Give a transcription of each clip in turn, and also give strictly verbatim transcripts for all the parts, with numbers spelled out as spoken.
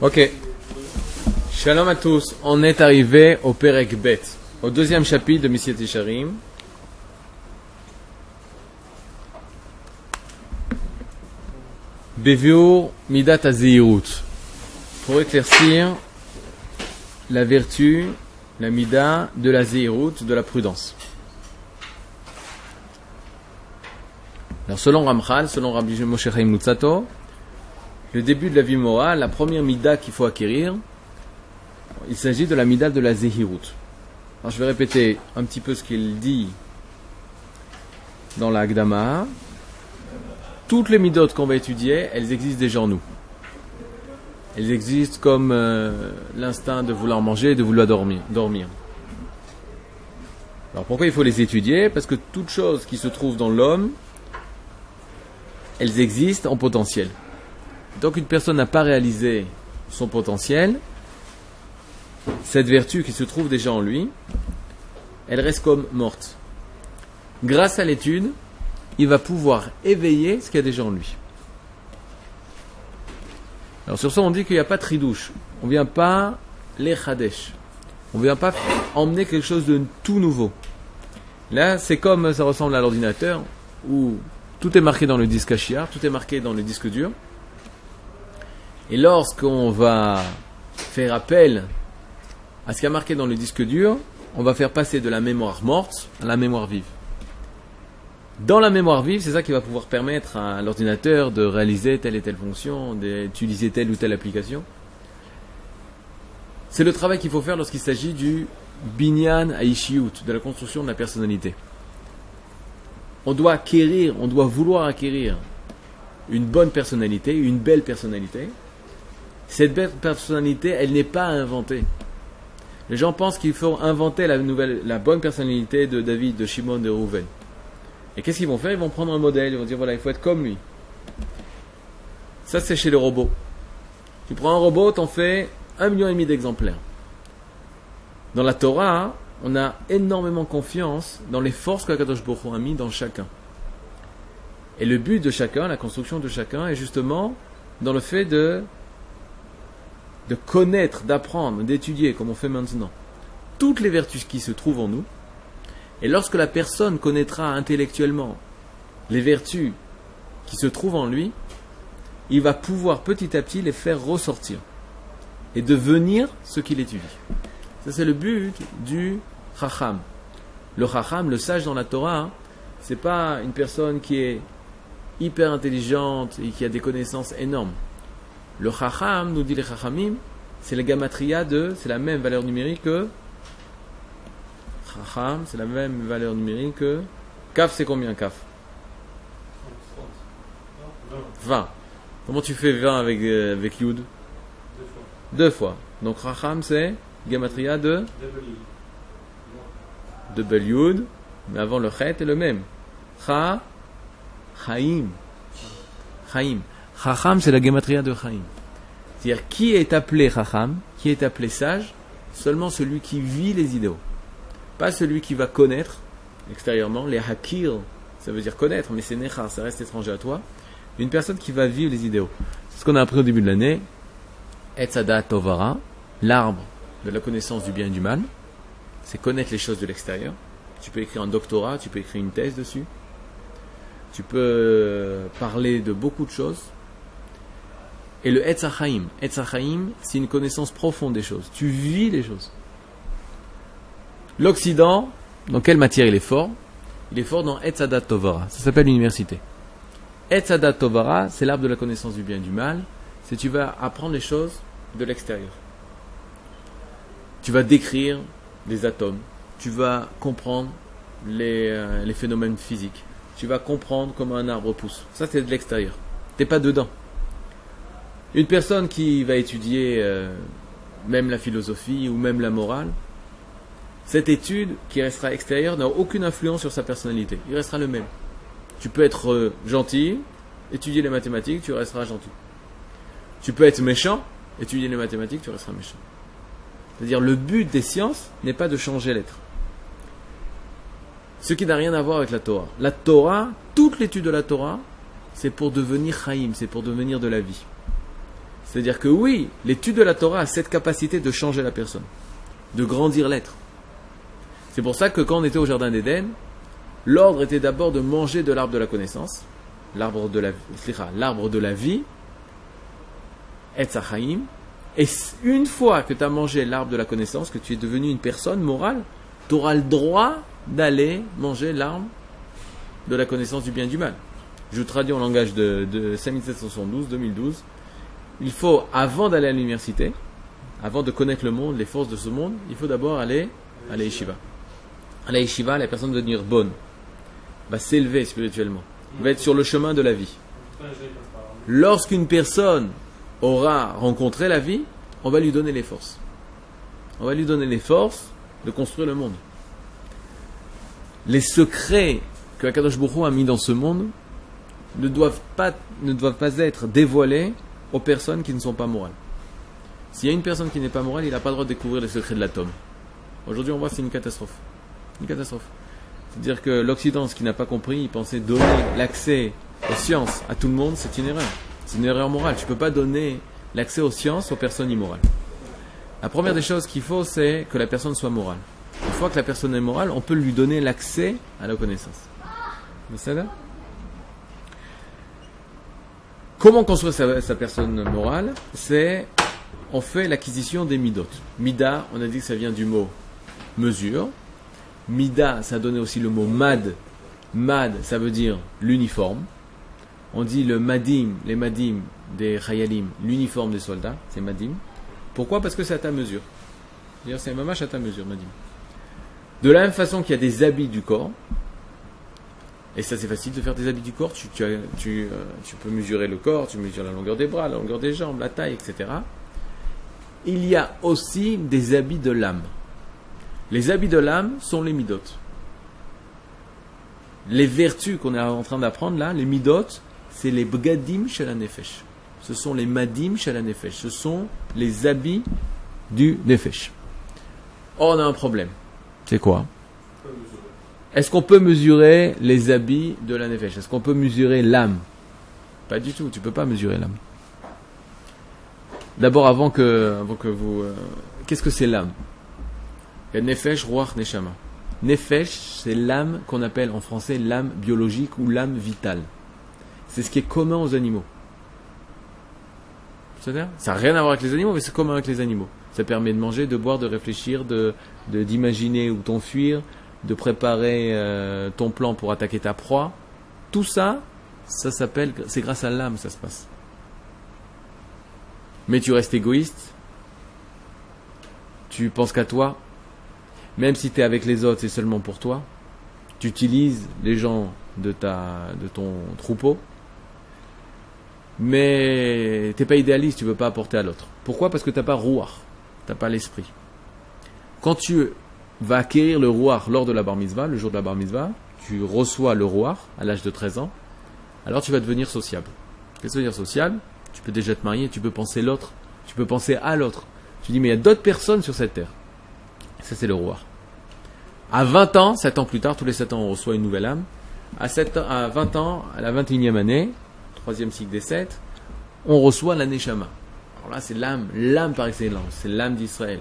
Ok. Shalom à tous. On est arrivé au Perek Bet, au deuxième chapitre de Messilat Yesharim. Beviur Midat Azeirut. Pour éclaircir la vertu, la Mida de la Zehirut, de la prudence. Alors selon Ramchal, selon Rabbi Moshe Chaim Lutzato, le début de la vie morale, la première mida qu'il faut acquérir, il s'agit de la mida de la Zehirut. Alors je vais répéter un petit peu ce qu'il dit dans la Hagdama. Toutes les midot qu'on va étudier, elles existent déjà en nous. Elles existent comme euh, l'instinct de vouloir manger et de vouloir dormir. dormir. Alors pourquoi il faut les étudier? Parce que toute chose qui se trouve dans l'homme, elles existent en potentiel. Donc une personne n'a pas réalisé son potentiel, cette vertu qui se trouve déjà en lui, elle reste comme morte. Grâce à l'étude, il va pouvoir éveiller ce qu'il y a déjà en lui. Alors sur ça, on dit qu'il n'y a pas de tridouche. On ne vient pas les chadesh. On ne vient pas emmener quelque chose de tout nouveau. Là, c'est comme ça ressemble à l'ordinateur, où tout est marqué dans le disque à chiard, tout est marqué dans le disque dur. Et lorsqu'on va faire appel à ce qui est marqué dans le disque dur, on va faire passer de la mémoire morte à la mémoire vive. Dans la mémoire vive, c'est ça qui va pouvoir permettre à l'ordinateur de réaliser telle et telle fonction, d'utiliser telle ou telle application. C'est le travail qu'il faut faire lorsqu'il s'agit du Binyan Aishiyut, de la construction de la personnalité. On doit acquérir, on doit vouloir acquérir une bonne personnalité, une belle personnalité. Cette belle personnalité, elle n'est pas inventée. Les gens pensent qu'il faut inventer la, nouvelle, la bonne personnalité de David, de Shimon, de Rouven. Et qu'est-ce qu'ils vont faire? Ils vont prendre un modèle, ils vont dire voilà, il faut être comme lui. Ça, c'est chez les robots. Tu prends un robot, t'en fais un million et demi d'exemplaires. Dans la Torah, on a énormément confiance dans les forces que Kadosh Baruch Hu a mis dans chacun. Et le but de chacun, la construction de chacun, est justement dans le fait de de connaître, d'apprendre, d'étudier, comme on fait maintenant, toutes les vertus qui se trouvent en nous. Et lorsque la personne connaîtra intellectuellement les vertus qui se trouvent en lui, il va pouvoir petit à petit les faire ressortir et devenir ce qu'il étudie. Ça, c'est le but du Chacham. Le Chacham, le sage dans la Torah, c'est pas une personne qui est hyper intelligente et qui a des connaissances énormes. Le Chacham, nous dit les Chachamim, c'est la Gematria de, c'est la même valeur numérique que Chacham, c'est la même valeur numérique que Kaf, c'est combien Kaf? vingt. Comment tu fais vingt avec, euh, avec Yud? Deux fois. Donc Chacham, c'est Gematria de double Yud, mais avant le Chet est le même. Cha, Chaim. Chaim. Chacham, c'est la Gematria de Chaim. C'est-à-dire, qui est appelé Chacham, qui est appelé sage? Seulement celui qui vit les idéaux. Pas celui qui va connaître extérieurement, les hakir, ça veut dire connaître, mais c'est nechar, ça reste étranger à toi. Une personne qui va vivre les idéaux. C'est ce qu'on a appris au début de l'année. Etzada Tovara, l'arbre de la connaissance du bien et du mal. C'est connaître les choses de l'extérieur. Tu peux écrire un doctorat, tu peux écrire une thèse dessus. Tu peux parler de beaucoup de choses. Et le Etzachaim, Etzachaim, c'est une connaissance profonde des choses. Tu vis les choses. L'Occident, dans quelle matière il est fort? Il est fort dans Etzada Tovara. Ça s'appelle l'université. Etzada Tovara, c'est l'arbre de la connaissance du bien et du mal. C'est tu vas apprendre les choses de l'extérieur. Tu vas décrire les atomes. Tu vas comprendre les, euh, les phénomènes physiques. Tu vas comprendre comment un arbre pousse. Ça, c'est de l'extérieur. T'es pas dedans. Une personne qui va étudier euh, même la philosophie ou même la morale, cette étude qui restera extérieure n'a aucune influence sur sa personnalité. Il restera le même. Tu peux être gentil, étudier les mathématiques, tu resteras gentil. Tu peux être méchant, étudier les mathématiques, tu resteras méchant. C'est-à-dire le but des sciences n'est pas de changer l'être. Ce qui n'a rien à voir avec la Torah. La Torah, toute l'étude de la Torah, c'est pour devenir Chaim, c'est pour devenir de la vie. C'est-à-dire que oui, l'étude de la Torah a cette capacité de changer la personne, de grandir l'être. C'est pour ça que quand on était au Jardin d'Éden, l'ordre était d'abord de manger de l'arbre de la connaissance, l'arbre de la, l'arbre de la vie, Etzachaim, et une fois que tu as mangé l'arbre de la connaissance, que tu es devenu une personne morale, tu auras le droit d'aller manger l'arbre de la connaissance du bien et du mal. Je vous traduis en langage de, de cinq mille sept cent soixante-douze, deux mille douze. Il faut, avant d'aller à l'université, avant de connaître le monde, les forces de ce monde, il faut d'abord aller à la yeshiva. À la yeshiva, la personne va devenir bonne, va s'élever spirituellement, va être sur le chemin de la vie. Lorsqu'une personne aura rencontré la vie, on va lui donner les forces. On va lui donner les forces de construire le monde. Les secrets que Akadosh Baruch Hu a mis dans ce monde ne doivent pas, ne doivent pas être dévoilés aux personnes qui ne sont pas morales. S'il y a une personne qui n'est pas morale, il n'a pas le droit de découvrir les secrets de l'atome. Aujourd'hui, on voit que c'est une catastrophe. Une catastrophe. C'est-à-dire que l'Occident, ce qui n'a pas compris, il pensait donner l'accès aux sciences à tout le monde, c'est une erreur. C'est une erreur morale. Tu ne peux pas donner l'accès aux sciences aux personnes immorales. La première des choses qu'il faut, c'est que la personne soit morale. Une fois que la personne est morale, on peut lui donner l'accès à la connaissance. Mais ça là ? Comment construire sa, sa personne morale? C'est, on fait l'acquisition des midot. Mida, on a dit que ça vient du mot mesure. Mida, ça a donné aussi le mot mad. Mad, ça veut dire l'uniforme. On dit le madim, les madim des chayalim, l'uniforme des soldats, c'est madim. Pourquoi? Parce que c'est à ta mesure. D'ailleurs, c'est mamash à ta mesure, madim. De la même façon qu'il y a des habits du corps, et ça c'est facile de faire des habits du corps, tu, tu, tu, tu peux mesurer le corps, tu mesures la longueur des bras, la longueur des jambes, la taille, et cetera. Il y a aussi des habits de l'âme. Les habits de l'âme sont les midot. Les vertus qu'on est en train d'apprendre là, les midot, c'est les begadim shel ha-nefesh. Ce sont les madim shel ha-nefesh. Ce sont les habits du nefesh. Or, on a un problème. C'est quoi ? Est-ce qu'on peut mesurer les habits de la nefesh? Est-ce qu'on peut mesurer l'âme? Pas du tout, tu ne peux pas mesurer l'âme. D'abord, avant que, avant que vous... Euh, qu'est-ce que c'est l'âme? Nefesh, Ruach, Nechama. Nefesh, c'est l'âme qu'on appelle en français l'âme biologique ou l'âme vitale. C'est ce qui est commun aux animaux. C'est-à-dire, ça n'a rien à voir avec les animaux, mais c'est commun avec les animaux. Ça permet de manger, de boire, de réfléchir, de, de, d'imaginer où t'enfuir, de préparer euh, ton plan pour attaquer ta proie. Tout ça, ça s'appelle, c'est grâce à l'âme que ça se passe. Mais tu restes égoïste, tu penses qu'à toi, même si tu es avec les autres, c'est seulement pour toi, tu utilises les gens de, ta, de ton troupeau, mais tu n'es pas idéaliste, tu ne veux pas apporter à l'autre. Pourquoi? Parce que tu n'as pas rouar, tu n'as pas l'esprit. Quand tu va acquérir le Ruach lors de la Bar Mitzvah, le jour de la Bar Mitzvah, tu reçois le Ruach à l'âge de treize ans, alors tu vas devenir sociable. Qu'est-ce que ça veut dire sociable? Tu peux déjà te marier, tu peux penser l'autre, tu peux penser à l'autre. Tu dis, mais il y a d'autres personnes sur cette terre. Ça, c'est le Ruach. À vingt ans, sept ans plus tard, tous les sept ans, on reçoit une nouvelle âme. À, sept ans, à vingt ans, à la vingt et unième année, troisième cycle des sept, on reçoit la Nechama. Alors là, c'est l'âme, l'âme par excellence, c'est l'âme d'Israël.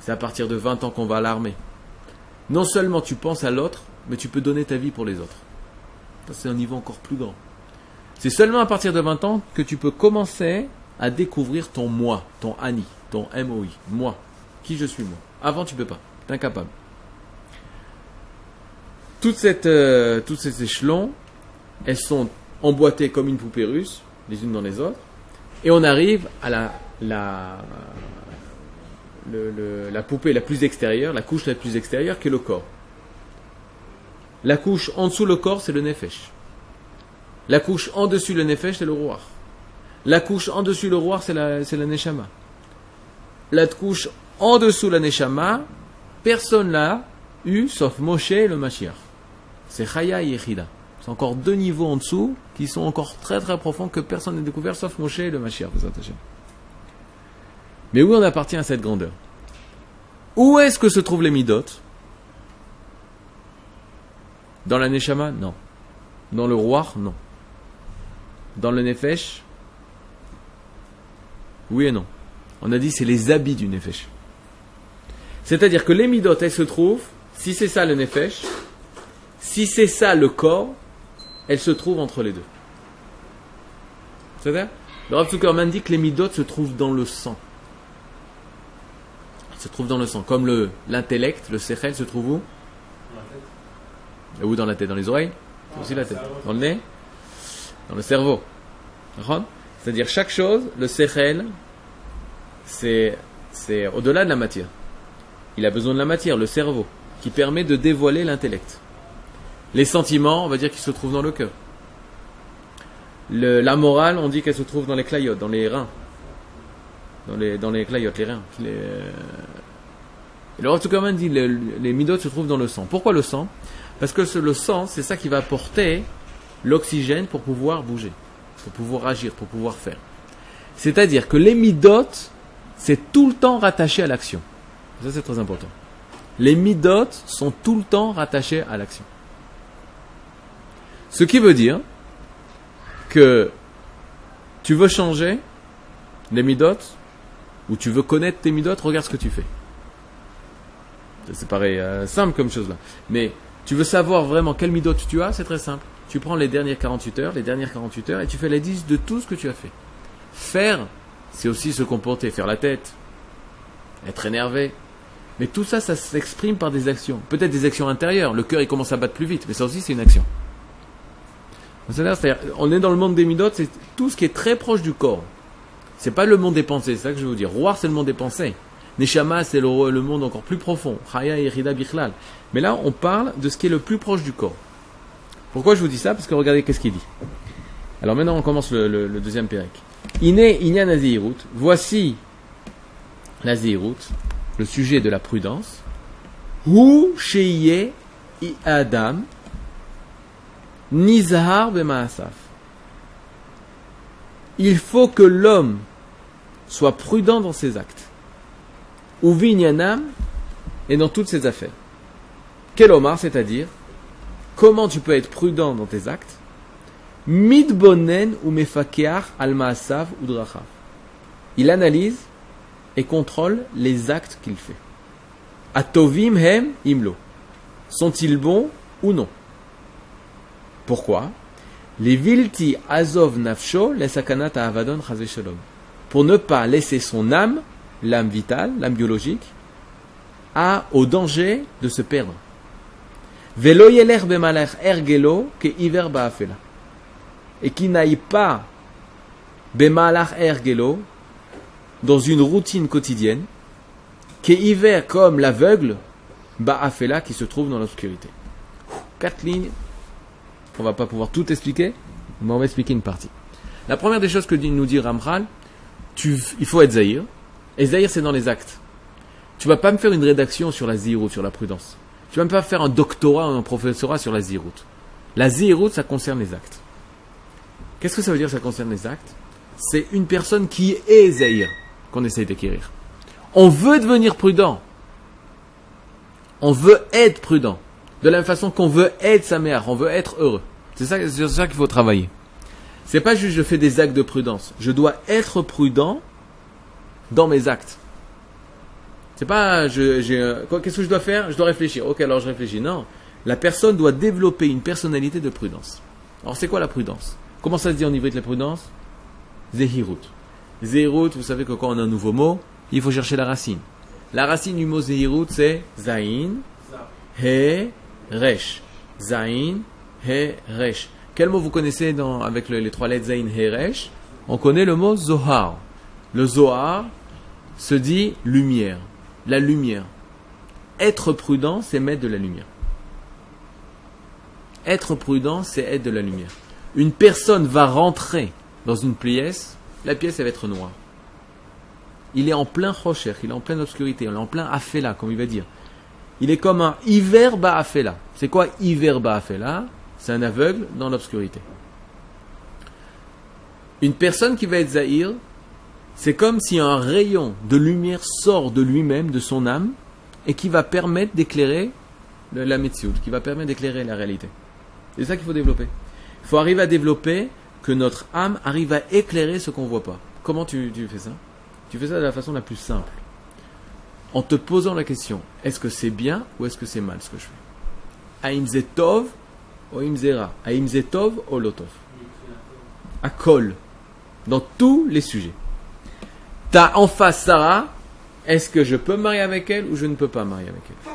C'est à partir de vingt ans qu'on va à l'armée. Non seulement tu penses à l'autre, mais tu peux donner ta vie pour les autres. Ça, c'est un niveau encore plus grand. C'est seulement à partir de vingt ans que tu peux commencer à découvrir ton moi, ton Ani, ton M O I, moi, qui je suis moi. Avant, tu ne peux pas, tu es incapable. Toutes cette, euh, tous ces échelons, elles sont emboîtées comme une poupée russe, les unes dans les autres, et on arrive à la... la Le, le, la poupée la plus extérieure, la couche la plus extérieure qui est le corps. La couche en dessous le corps, c'est le nefesh. La couche en dessus le nefesh, c'est le roar. La couche en dessus le roar, c'est la, c'est la neshama. La couche en dessous la neshama, personne l'a eu sauf Moshe et le Mashiach. C'est Chaya et Yechida. C'est encore deux niveaux en dessous qui sont encore très très profonds que personne n'a découvert sauf Moshe et le Mashiach. Vous attachez. Mais oui, on appartient à cette grandeur. Où est-ce que se trouvent les midot? Dans la neshama? Non. Dans le roar? Non. Dans le nefesh? Oui et non. On a dit c'est les habits du nefesh. C'est-à-dire que les midot, elles se trouvent, si c'est ça le nefesh, si c'est ça le corps, elles se trouvent entre les deux. C'est-à-dire le Rav Zuckerman dit que les midot se trouvent dans le sang. Elles se trouvent dans le sang. Comme le, l'intellect, le sechel se trouve où? Dans la tête. Où dans la tête? Dans les oreilles? C'est aussi la tête. Dans le nez? Dans le cerveau. D'accord? C'est-à-dire chaque chose, le sechel, c'est, c'est au-delà de la matière. Il a besoin de la matière, le cerveau, qui permet de dévoiler l'intellect. Les sentiments, on va dire qu'ils se trouvent dans le cœur. Le, la morale, on dit qu'elle se trouve dans les clayotes, dans les reins. Dans les, dans les clayotes, les reins. Les... Et le Rav Zuckerman dit les, les midotes se trouvent dans le sang. Pourquoi le sang? Parce que le sang, c'est ça qui va apporter l'oxygène pour pouvoir bouger, pour pouvoir agir, pour pouvoir faire. C'est-à-dire que les midotes, c'est tout le temps rattaché à l'action. Ça, c'est très important. Les midotes sont tout le temps rattachés à l'action. Ce qui veut dire que tu veux changer les midotes ou tu veux connaître tes midotes, regarde ce que tu fais. C'est pareil, euh, simple comme chose là. Mais tu veux savoir vraiment quelle midote tu as, c'est très simple. Tu prends les dernières quarante-huit heures, les dernières quarante-huit heures et tu fais l'analyse de tout ce que tu as fait. Faire, c'est aussi se comporter, faire la tête, être énervé. Mais tout ça, ça s'exprime par des actions. Peut-être des actions intérieures. Le cœur, il commence à battre plus vite. Mais ça aussi, c'est une action. C'est-à-dire, on est dans le monde des midotes, c'est tout ce qui est très proche du corps. C'est pas le monde des pensées, c'est ça que je veux vous dire. Ruach, c'est le monde des pensées. Nechama, c'est le, le monde encore plus profond. Chaya et Rida Bichlal. Mais là, on parle de ce qui est le plus proche du corps. Pourquoi je vous dis ça? Parce que regardez qu'est-ce qu'il dit. Alors maintenant, on commence le, le, le deuxième pérec. Iné, Inyan Azeirut. Voici la Zehirut, le sujet de la prudence. Hu sheyeh adam nizhar b'maasaf. Il faut que l'homme soit prudent dans ses actes. Uvinyanam et dans toutes ses affaires. Quel omar, c'est-à-dire comment tu peux être prudent dans tes actes? Midbonen ou mefakeach al maasaf ou drachav. Il analyse et contrôle les actes qu'il fait. Atovim hem imlo. Sont-ils bons ou non? Pourquoi? Les vilti azov nafsho les sakanat avadon chazve shalom. Pour ne pas laisser son âme, l'âme vitale, l'âme biologique, à au danger de se perdre. Velo yeler bemalach ergelo ke iver ba'afela. Et qui n'aille pas bemalach ergelo dans une routine quotidienne, qui est hiver comme l'aveugle, ba'afela qui se trouve dans l'obscurité. Quatre lignes, on va pas pouvoir tout expliquer, mais on va expliquer une partie. La première des choses que nous dit Ramchal, tu, il faut être zahir, et zahir c'est dans les actes. Tu vas pas me faire une rédaction sur la zahirut, sur la prudence. Tu vas pas me faire un doctorat ou un professorat sur la zahirut. La zahirut, ça concerne les actes. Qu'est-ce que ça veut dire ça concerne les actes? C'est une personne qui est zahir. Qu'on essaye d'acquérir. On veut devenir prudent. On veut être prudent. De la même façon qu'on veut être sa mère, on veut être heureux. C'est ça, c'est sur ça qu'il faut travailler. C'est pas juste je fais des actes de prudence. Je dois être prudent dans mes actes. C'est pas, je, j'ai, quoi, qu'est-ce que je dois faire? Je dois réfléchir. Ok, alors je réfléchis. Non. La personne doit développer une personnalité de prudence. Alors c'est quoi la prudence? Comment ça se dit en ivrite la prudence? Zehirut. Zehirut, vous savez que quand on a un nouveau mot, il faut chercher la racine. La racine du mot Zehirut, c'est Zain, He, Resh. Zain, He, Resh. Quel mot vous connaissez dans, avec le, les trois lettres Zain, He, Resh? On connaît le mot Zohar. Le Zohar se dit lumière, la lumière. Être prudent, c'est mettre de la lumière. Être prudent, c'est être de la lumière. Une personne va rentrer dans une pièce. La pièce, elle va être noire. Il est en plein rocher, il est en pleine obscurité, il est en plein afela, comme il va dire. Il est comme un Iver ba'afela. C'est quoi Iver ba'afela? C'est un aveugle dans l'obscurité. Une personne qui va être zahir, c'est comme si un rayon de lumière sort de lui-même, de son âme, et qui va permettre d'éclairer la Metsiout, qui va permettre d'éclairer la réalité. C'est ça qu'il faut développer. Il faut arriver à développer que notre âme arrive à éclairer ce qu'on ne voit pas. Comment tu, tu fais ça? Tu fais ça de la façon la plus simple, en te posant la question, est-ce que c'est bien ou est-ce que c'est mal ce que je fais? Aim ze tov ou im ze ra? Aim ze tov ou lo tov? À col, dans tous les sujets. T'as en face Sarah, est-ce que je peux me marier avec elle ou je ne peux pas me marier avec elle?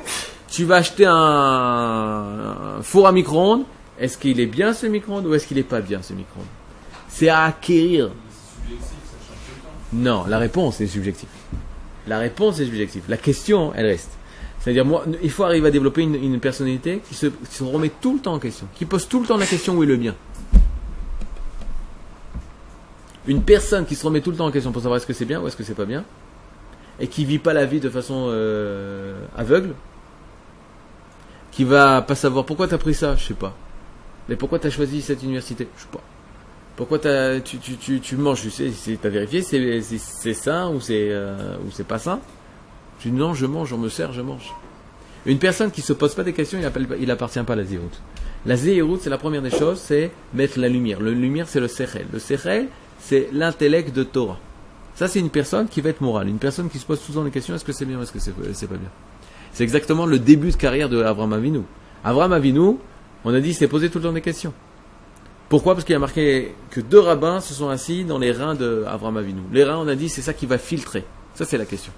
Tu vas acheter un, un four à micro-ondes, est-ce qu'il est bien ce micro-ondes ou est-ce qu'il n'est pas bien ce micro-ondes? C'est à acquérir. C'est subjectif, ça change tout le temps. Non, la réponse est subjective. La réponse est subjective. La question, elle reste. C'est-à-dire, moi, il faut arriver à développer une, une personnalité qui se, qui se remet tout le temps en question, qui pose tout le temps la question où est le bien. Une personne qui se remet tout le temps en question pour savoir est-ce que c'est bien ou est-ce que c'est pas bien, et qui vit pas la vie de façon euh, aveugle, qui va pas savoir pourquoi t'as pris ça, je sais pas. Mais pourquoi t'as choisi cette université, je sais pas. Pourquoi t'as, tu, tu, tu, tu manges, tu sais, c'est, t'as vérifié, c'est, c'est, c'est sain ou c'est, euh, ou c'est pas sain. Tu dis non, je mange, on me sert, je mange. Une personne qui se pose pas des questions, il, appelle, il appartient pas à la Zehirut. La Zehirut, c'est la première des choses, c'est mettre la lumière. La lumière, c'est le Sechel. Le Sechel, c'est l'intellect de Torah. Ça, c'est une personne qui va être morale. Une personne qui se pose souvent les questions, est-ce que c'est bien ou est-ce que c'est, c'est pas bien. C'est exactement le début de carrière de Avraham Avinu. Avraham Avinu, on a dit, il s'est posé tout le temps des questions. Pourquoi? Parce qu'il y a marqué que deux rabbins se sont assis dans les reins d'Avraham Avinu. Les reins, on a dit, c'est ça qui va filtrer. Ça, c'est la question.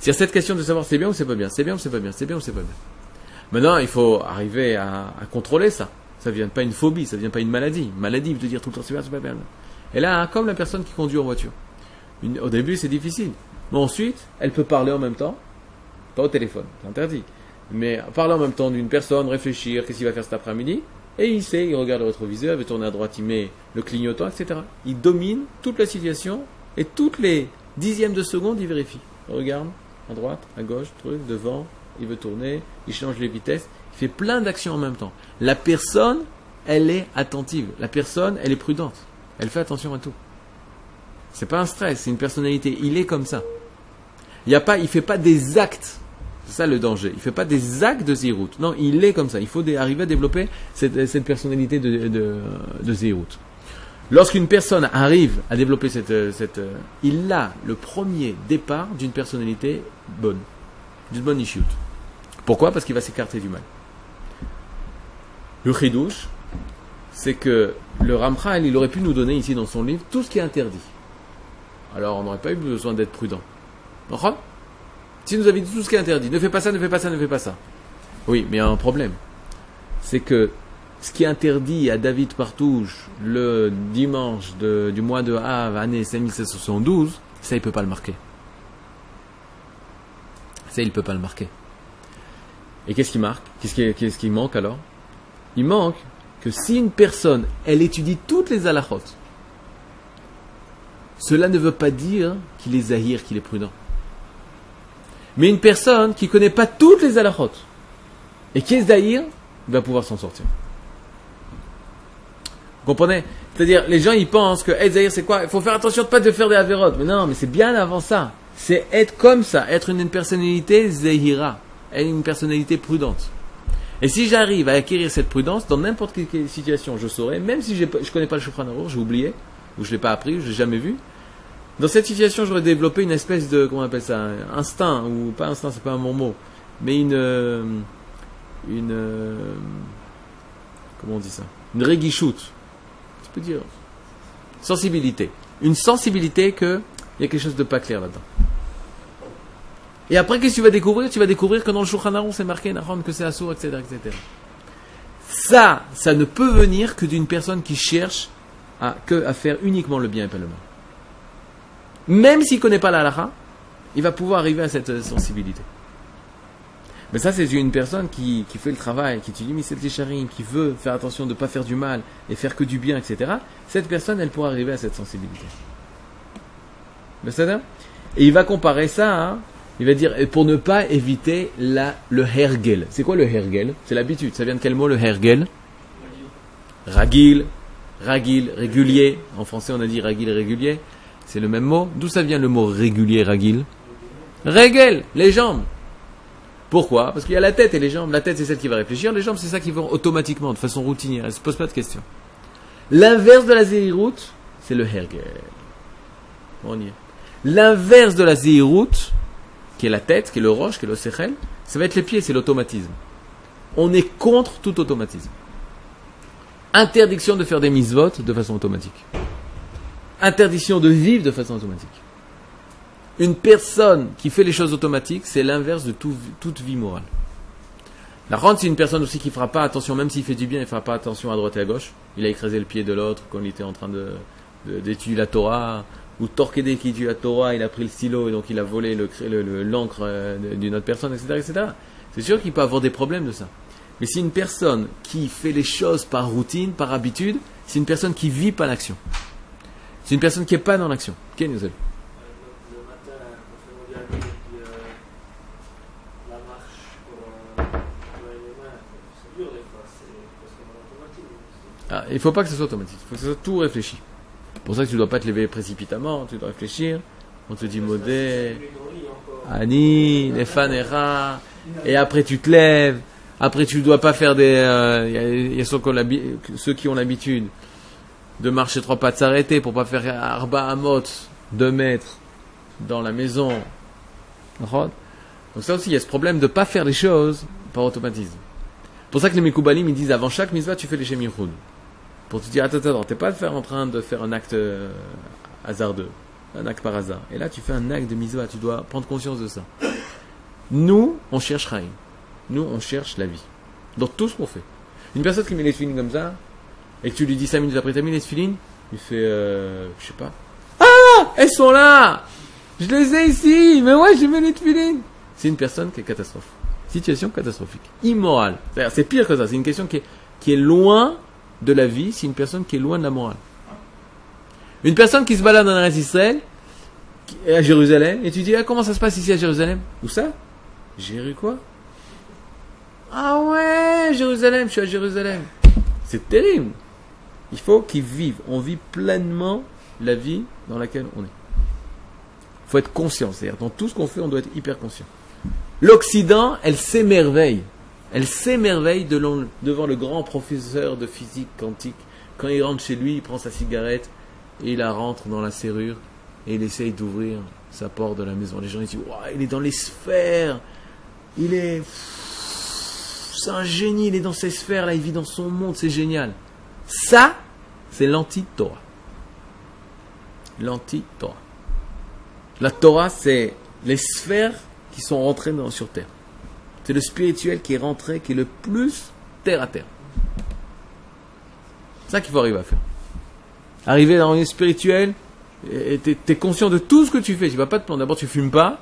C'est-à-dire cette question de savoir c'est bien ou c'est pas bien, c'est bien ou c'est pas bien, c'est bien ou c'est pas bien. Maintenant, il faut arriver à, à contrôler ça. Ça ne devient pas une phobie, ça ne devient pas une maladie. Une maladie, de dire tout le temps c'est bien, c'est pas bien. Et là, comme la personne qui conduit en voiture. Une, au début, c'est difficile. Mais ensuite, elle peut parler en même temps. Pas au téléphone, c'est interdit. Mais parler en même temps d'une personne, réfléchir, qu'est-ce qu'il va faire cet après-midi. Et il sait, il regarde le rétroviseur, il veut tourner à droite, il met le clignotant, et cetera. Il domine toute la situation et toutes les dixièmes de seconde, il vérifie. Il regarde à droite, à gauche, truc, devant, il veut tourner, il change les vitesses, il fait plein d'actions en même temps. La personne, elle est attentive. La personne, elle est prudente. Elle fait attention à tout. C'est pas un stress, c'est une personnalité. Il est comme ça. Il y a pas, il fait pas des actes. C'est ça le danger. Il ne fait pas des actes de Zehirut. Non, il est comme ça. Il faut d- arriver à développer cette, cette personnalité de, de, de Zehirut. Lorsqu'une personne arrive à développer cette, cette... Il a le premier départ d'une personnalité bonne. D'une bonne Ishiyut. Pourquoi? Parce qu'il va s'écarter du mal. Le Chidouche, c'est que le Ramchal, il aurait pu nous donner ici dans son livre tout ce qui est interdit. Alors, on n'aurait pas eu besoin d'être prudent. D'accord? Si nous avions dit tout ce qui est interdit, ne fais pas ça, ne fais pas ça, ne fais pas ça. Oui, mais il y a un problème. C'est que ce qui est interdit à David Partouche le dimanche de, du mois de Av, année cinq mille sept cent soixante-douze, ça, il ne peut pas le marquer. Ça, il ne peut pas le marquer. Et qu'est-ce qui marque? Qu'est-ce qui, qu'est-ce qui manque alors? Il manque que si une personne, elle étudie toutes les alachot, cela ne veut pas dire qu'il est zahir, qu'il est prudent. Mais une personne qui ne connaît pas toutes les alachot et qui est zahir, va pouvoir s'en sortir. Vous comprenez? C'est-à-dire, les gens, ils pensent que être zahir, c'est quoi? Il faut faire attention de ne pas te faire des avérotes. Mais non, mais c'est bien avant ça. C'est être comme ça, être une, une personnalité zahira, une personnalité prudente. Et si j'arrive à acquérir cette prudence, dans n'importe quelle situation, je saurai, même si j'ai, je ne connais pas le Shulchan Aruch, j'ai oublié, ou je ne l'ai pas appris, ou je ne l'ai jamais vu, dans cette situation, j'aurais développé une espèce de, comment on appelle ça, instinct, ou pas instinct, c'est pas un bon mot, mais une, une, comment on dit ça, une réguichoute, je peux dire, sensibilité, une sensibilité que il y a quelque chose de pas clair là-dedans. Et après, qu'est-ce que tu vas découvrir? Tu vas découvrir que dans le Shulchan Aruch, c'est marqué, que c'est assourd, et cetera, et cetera. Ça, ça ne peut venir que d'une personne qui cherche à, que, à faire uniquement le bien et pas le mal. Même s'il ne connaît pas la halakha, il va pouvoir arriver à cette sensibilité. Mais ça, c'est une personne qui, qui fait le travail, qui étudie Messilat Yesharim, qui veut faire attention de ne pas faire du mal et faire que du bien, et cetera. Cette personne, elle pourra arriver à cette sensibilité. Et il va comparer ça, hein, il va dire, pour ne pas éviter la, le hergel. C'est quoi le hergel? C'est l'habitude. Ça vient de quel mot, le hergel? Ragil. Ragil, régulier. En français, on a dit ragil, régulier. C'est le même mot. D'où ça vient le mot régulier, ragil? Régel, les jambes. Pourquoi? Parce qu'il y a la tête et les jambes. La tête, c'est celle qui va réfléchir. Les jambes, c'est ça qui va automatiquement, de façon routinière. Elle ne se pose pas de questions. L'inverse de la Zehirut, c'est le hergel. On y est. L'inverse de la Zehirut, qui est la tête, qui est le roche, qui est le Sechel, ça va être les pieds, c'est l'automatisme. On est contre tout automatisme. Interdiction de faire des mitzvot de façon automatique. Interdiction de vivre de façon automatique. Une personne qui fait les choses automatiques, c'est l'inverse de tout, toute vie morale. La rente, c'est une personne aussi qui ne fera pas attention, même s'il fait du bien, il ne fera pas attention à droite et à gauche. Il a écrasé le pied de l'autre quand il était en train de, de, d'étudier la Torah, ou Torquédé qui étudie la Torah, il a pris le stylo et donc il a volé le, le, le, l'encre d'une autre personne, et cetera, et cetera. C'est sûr qu'il peut avoir des problèmes de ça. Mais c'est une personne qui fait les choses par routine, par habitude, c'est une personne qui vit pas l'action. C'est une personne qui n'est pas dans l'action. Qu'est-ce que nous avons ? Ah, il ne faut pas que ce soit automatique, il faut que ce soit tout réfléchi. C'est pour ça que tu ne dois pas te lever précipitamment, tu dois réfléchir. On te dit modé, Annie, Nefanera, et après tu te lèves. Après tu ne dois pas faire des. Il euh, y, y a ceux qui, ont ceux qui ont l'habitude de marcher trois pas, de s'arrêter pour ne pas faire Arba Amot, deux mètres dans la maison. Donc ça aussi, il y a ce problème de ne pas faire les choses par automatisme. C'est pour ça que les Mekoubalim ils disent avant chaque mitzvah, tu fais les Shemichud. Pour te dire, attends, attends, t'es pas en train de faire un acte hasardeux, un acte par hasard. Et là, tu fais un acte de mitzvah, tu dois prendre conscience de ça. Nous, on cherche Chaim. Nous, on cherche la vie. Dans tout ce qu'on fait. Une personne qui met les filines comme ça, et que tu lui dis cinq minutes après, t'as mis les filines, il fait, euh, je sais pas. Ah! Elles sont là! Je les ai ici! Mais ouais, j'ai mis les filines! C'est une personne qui est catastrophe. Situation catastrophique. Immorale. C'est-à-dire, c'est pire que ça. C'est une question qui est, qui est loin de la vie, c'est une personne qui est loin de la morale. Une personne qui se balade en Eretz Israël, à Jérusalem, et tu dis, ah, comment ça se passe ici à Jérusalem? Où ça? Jéru quoi? Ah ouais, Jérusalem, je suis à Jérusalem. C'est terrible. Il faut qu'ils vivent. On vit pleinement la vie dans laquelle on est. Il faut être conscient. C'est-à-dire, dans tout ce qu'on fait, on doit être hyper conscient. L'Occident, elle s'émerveille. Elle s'émerveille devant le grand professeur de physique quantique. Quand il rentre chez lui, il prend sa cigarette et il la rentre dans la serrure et il essaye d'ouvrir sa porte de la maison. Les gens ils disent wow, « il est dans les sphères, il est... c'est un génie, il est dans ses sphères, là, il vit dans son monde, c'est génial. » Ça, c'est l'anti-Torah. L'anti-Torah. La Torah, c'est les sphères qui sont rentrées dans, sur terre. C'est le spirituel qui est rentré, qui est le plus terre à terre. C'est ça qu'il faut arriver à faire. Arriver dans une spirituelle, et t'es, t'es conscient de tout ce que tu fais. Tu vas pas te planter. D'abord, tu fumes pas.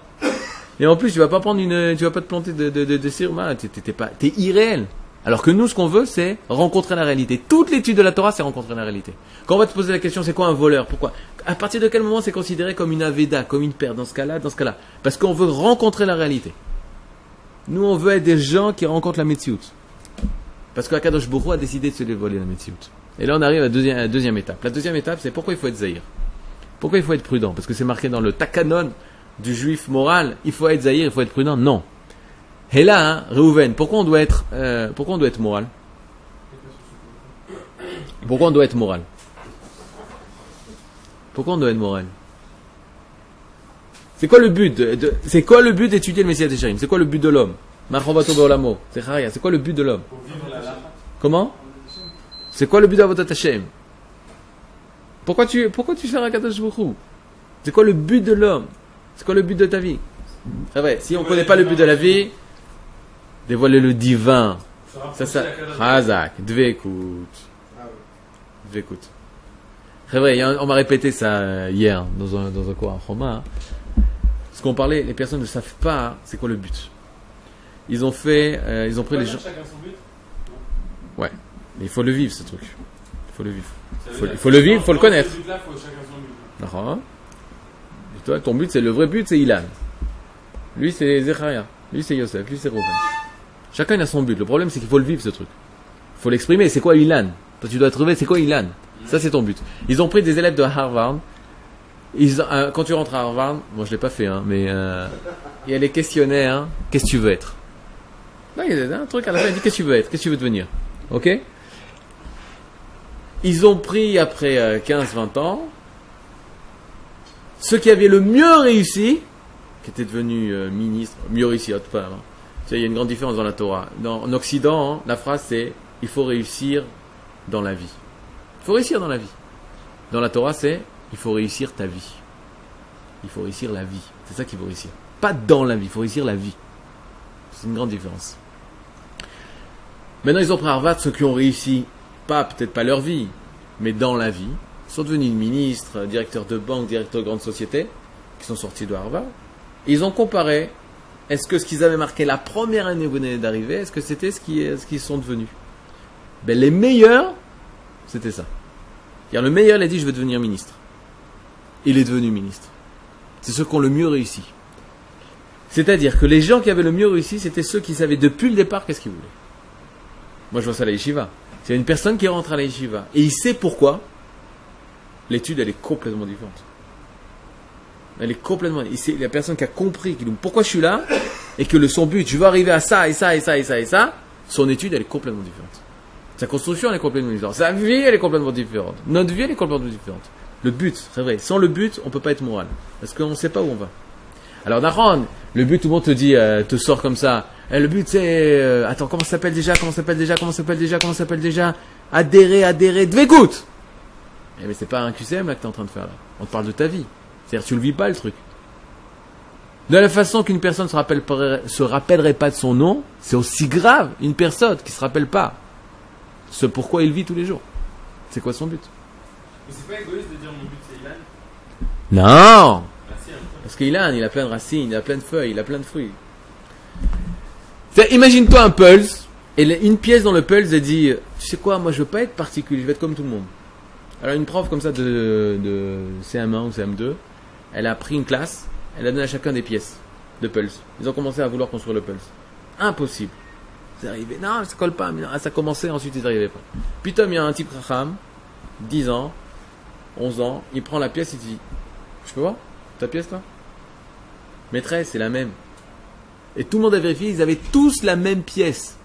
Et en plus, tu vas pas prendre une, tu vas pas te planter de, de, de, de sérum. T'es, t'es, t'es pas, t'es irréel. Alors que nous, ce qu'on veut, c'est rencontrer la réalité. Toute l'étude de la Torah, c'est rencontrer la réalité. Quand on va te poser la question, c'est quoi un voleur? Pourquoi? À partir de quel moment c'est considéré comme une aveda, comme une perte? Dans ce cas-là, dans ce cas-là. Parce qu'on veut rencontrer la réalité. Nous, on veut être des gens qui rencontrent la Metsiout. Parce que Kadosh Baruch Hu a décidé de se dévoiler la Metsiout. Et là, on arrive à la deuxième, à la deuxième étape. La deuxième étape, c'est pourquoi il faut être zahir. Pourquoi il faut être prudent? Parce que c'est marqué dans le takanon du juif moral. Il faut être zahir, il faut être prudent. Non. Et là, hein, Réhouven, pourquoi on doit être, euh, pourquoi on doit être moral? Pourquoi on doit être moral? Pourquoi on doit être moral? C'est quoi le but de, de, c'est quoi le but d'étudier le Messilat Yesharim? C'est quoi le but de l'homme? C'est quoi le but de l'homme? Comment? C'est quoi le but d'Avodat Hashem? Pourquoi tu, pourquoi tu sers à Kadosh Baruch Hu? C'est quoi le but de l'homme? C'est quoi le but de ta vie? C'est vrai, si on ne connaît pas le but de la vie, dévoiler le divin. Ça, ça. Hazak, Dvekout. Dvekout. C'est vrai, on m'a répété ça hier dans un, dans un cours à Choma. Ce qu'on parlait, les personnes ne savent pas c'est quoi le but. Ils ont fait, euh, ils ont pris les gens. Chacun son but ? Ouais, mais il faut le vivre ce truc. Il faut le vivre. Il faut, il faut le vivre, il faut le connaître. Là, faut chacun son but. D'accord. Et toi, ton but, c'est le vrai but, c'est Ilan. Lui, c'est Zecharia. Lui, c'est Yosef. Lui, c'est Reuven. Chacun a son but. Le problème, c'est qu'il faut le vivre ce truc. Il faut l'exprimer. C'est quoi Ilan ? Toi, tu dois trouver c'est quoi Ilan. Ça, c'est ton but. Ils ont pris des élèves de Harvard. Ils, euh, quand tu rentres à Harvard, moi bon, je l'ai pas fait, hein, mais euh, il y a les questionnaires. Hein, qu'est-ce que tu veux être? Là, il y a un truc à la fin, il dit qu'est-ce que tu veux être? Qu'est-ce que tu veux devenir? Ok? Ils ont pris après euh, quinze vingt ans ceux qui avaient le mieux réussi, qui étaient devenus euh, ministres, mieux réussi, autre part. Hein. Tu sais, il y a une grande différence dans la Torah. Dans, en Occident, hein, la phrase c'est « il faut réussir dans la vie ». Il faut réussir dans la vie. Dans la Torah, c'est « il faut réussir ta vie ». Il faut réussir la vie. C'est ça qu'il faut réussir. Pas dans la vie, il faut réussir la vie. C'est une grande différence. Maintenant, ils ont pris Harvard, ceux qui ont réussi, pas peut-être pas leur vie, mais dans la vie, sont devenus ministres, directeurs de banque, directeurs de grandes sociétés, qui sont sortis de Harvard. Et ils ont comparé, est-ce que ce qu'ils avaient marqué la première année où ils venaient d'arriver, est-ce que c'était ce qu'ils ce qu'ils sont devenus? Ben, les meilleurs, c'était ça. Car le meilleur, il a dit, je vais devenir ministre. Il est devenu ministre. C'est ceux qui ont le mieux réussi. C'est-à-dire que les gens qui avaient le mieux réussi, c'était ceux qui savaient depuis le départ qu'est-ce qu'ils voulaient. Moi, je vois ça à la yeshiva. C'est une personne qui rentre à la yeshiva. Et il sait pourquoi. L'étude, elle est complètement différente. Elle est complètement différente. Il y a personne qui a compris pourquoi je suis là et que le, son but, je veux arriver à ça et ça et ça et ça et ça. Son étude, elle est complètement différente. Sa construction, elle est complètement différente. Sa vie, elle est complètement différente. Notre vie, elle est complètement différente. Le but, c'est vrai. Sans le but, on ne peut pas être moral. Parce qu'on ne sait pas où on va. Alors, Naron, le but, tout le monde te dit, euh, te sort comme ça. Eh, le but, c'est... Euh, attends, comment ça s'appelle déjà Comment ça s'appelle déjà Comment ça s'appelle déjà Comment ça s'appelle déjà Adhérer, adhérer, dvegout. Eh mais c'est pas un Q C M là que tu es en train de faire là. On te parle de ta vie. C'est-à-dire tu ne le vis pas le truc. De la façon qu'une personne se, rappelle, se rappellerait pas de son nom, c'est aussi grave une personne qui se rappelle pas ce pourquoi il vit tous les jours. C'est quoi son but? Mais c'est pas égoïste de dire mon but c'est Ilan? Non! Parce qu'Ilan, il a plein de racines, il a plein de feuilles, il a plein de fruits. C'est-à-dire, imagine-toi un pulse, et une pièce dans le pulse, elle dit, tu sais quoi, moi je veux pas être particulier, je veux être comme tout le monde. Alors une prof comme ça de, de C M un ou C M deux, elle a pris une classe, elle a donné à chacun des pièces de pulse. Ils ont commencé à vouloir construire le pulse. Impossible. C'est arrivé, non, ça colle pas, mais non, ça commençait, ensuite ils n'arrivaient pas. Puis Tom, il y a un type Chacham, dix ans, onze ans, il prend la pièce, il dit, je peux voir ta pièce là? Maîtresse, c'est la même. Et tout le monde a vérifié, ils avaient tous la même pièce.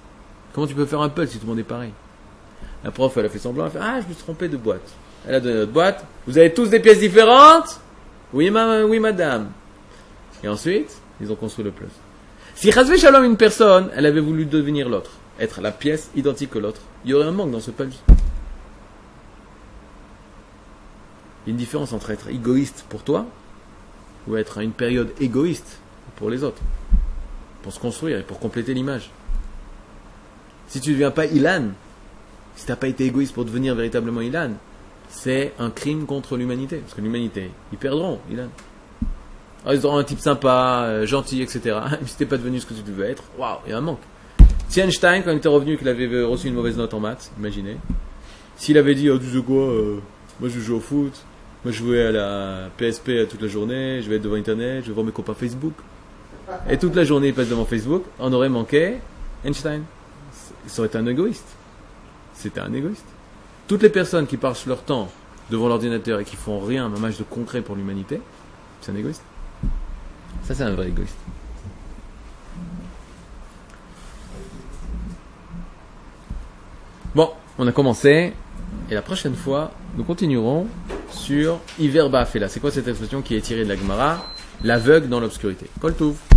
Comment tu peux faire un puzzle si tout le monde est pareil? La prof, elle a fait semblant, elle a fait, ah, je me suis trompé de boîte. Elle a donné notre boîte. Vous avez tous des pièces différentes? Oui, ma, oui, madame. Et ensuite, ils ont construit le puzzle. Si Chazvé Shalom, une personne, elle avait voulu devenir l'autre, être la pièce identique que l'autre, il y aurait un manque dans ce puzzle. Il y a une différence entre être égoïste pour toi ou être à une période égoïste pour les autres, pour se construire et pour compléter l'image. Si tu ne deviens pas Ilan, si tu n'as pas été égoïste pour devenir véritablement Ilan, c'est un crime contre l'humanité, parce que l'humanité, ils perdront Ilan. Alors, ils auront un type sympa, euh, gentil, et cetera. Mais si tu n'es pas devenu ce que tu devais être, waouh, il y a un manque. Si Einstein, quand il était revenu, qu'il avait reçu une mauvaise note en maths, imaginez, s'il avait dit, oh, tu sais quoi, euh, moi je joue au foot, moi, je jouais à la P S P toute la journée, je vais être devant Internet, je vais voir mes copains Facebook. Et toute la journée, ils passent devant Facebook. On aurait manqué Einstein. Ça aurait été un égoïste. C'était un égoïste. Toutes les personnes qui passent leur temps devant l'ordinateur et qui font rien, un match de concret pour l'humanité, c'est un égoïste. Ça, c'est un vrai égoïste. Bon, on a commencé. Et la prochaine fois, nous continuerons sur Iver ba'afela. C'est quoi cette expression qui est tirée de la Gemara? L'aveugle dans l'obscurité. Kol Tov.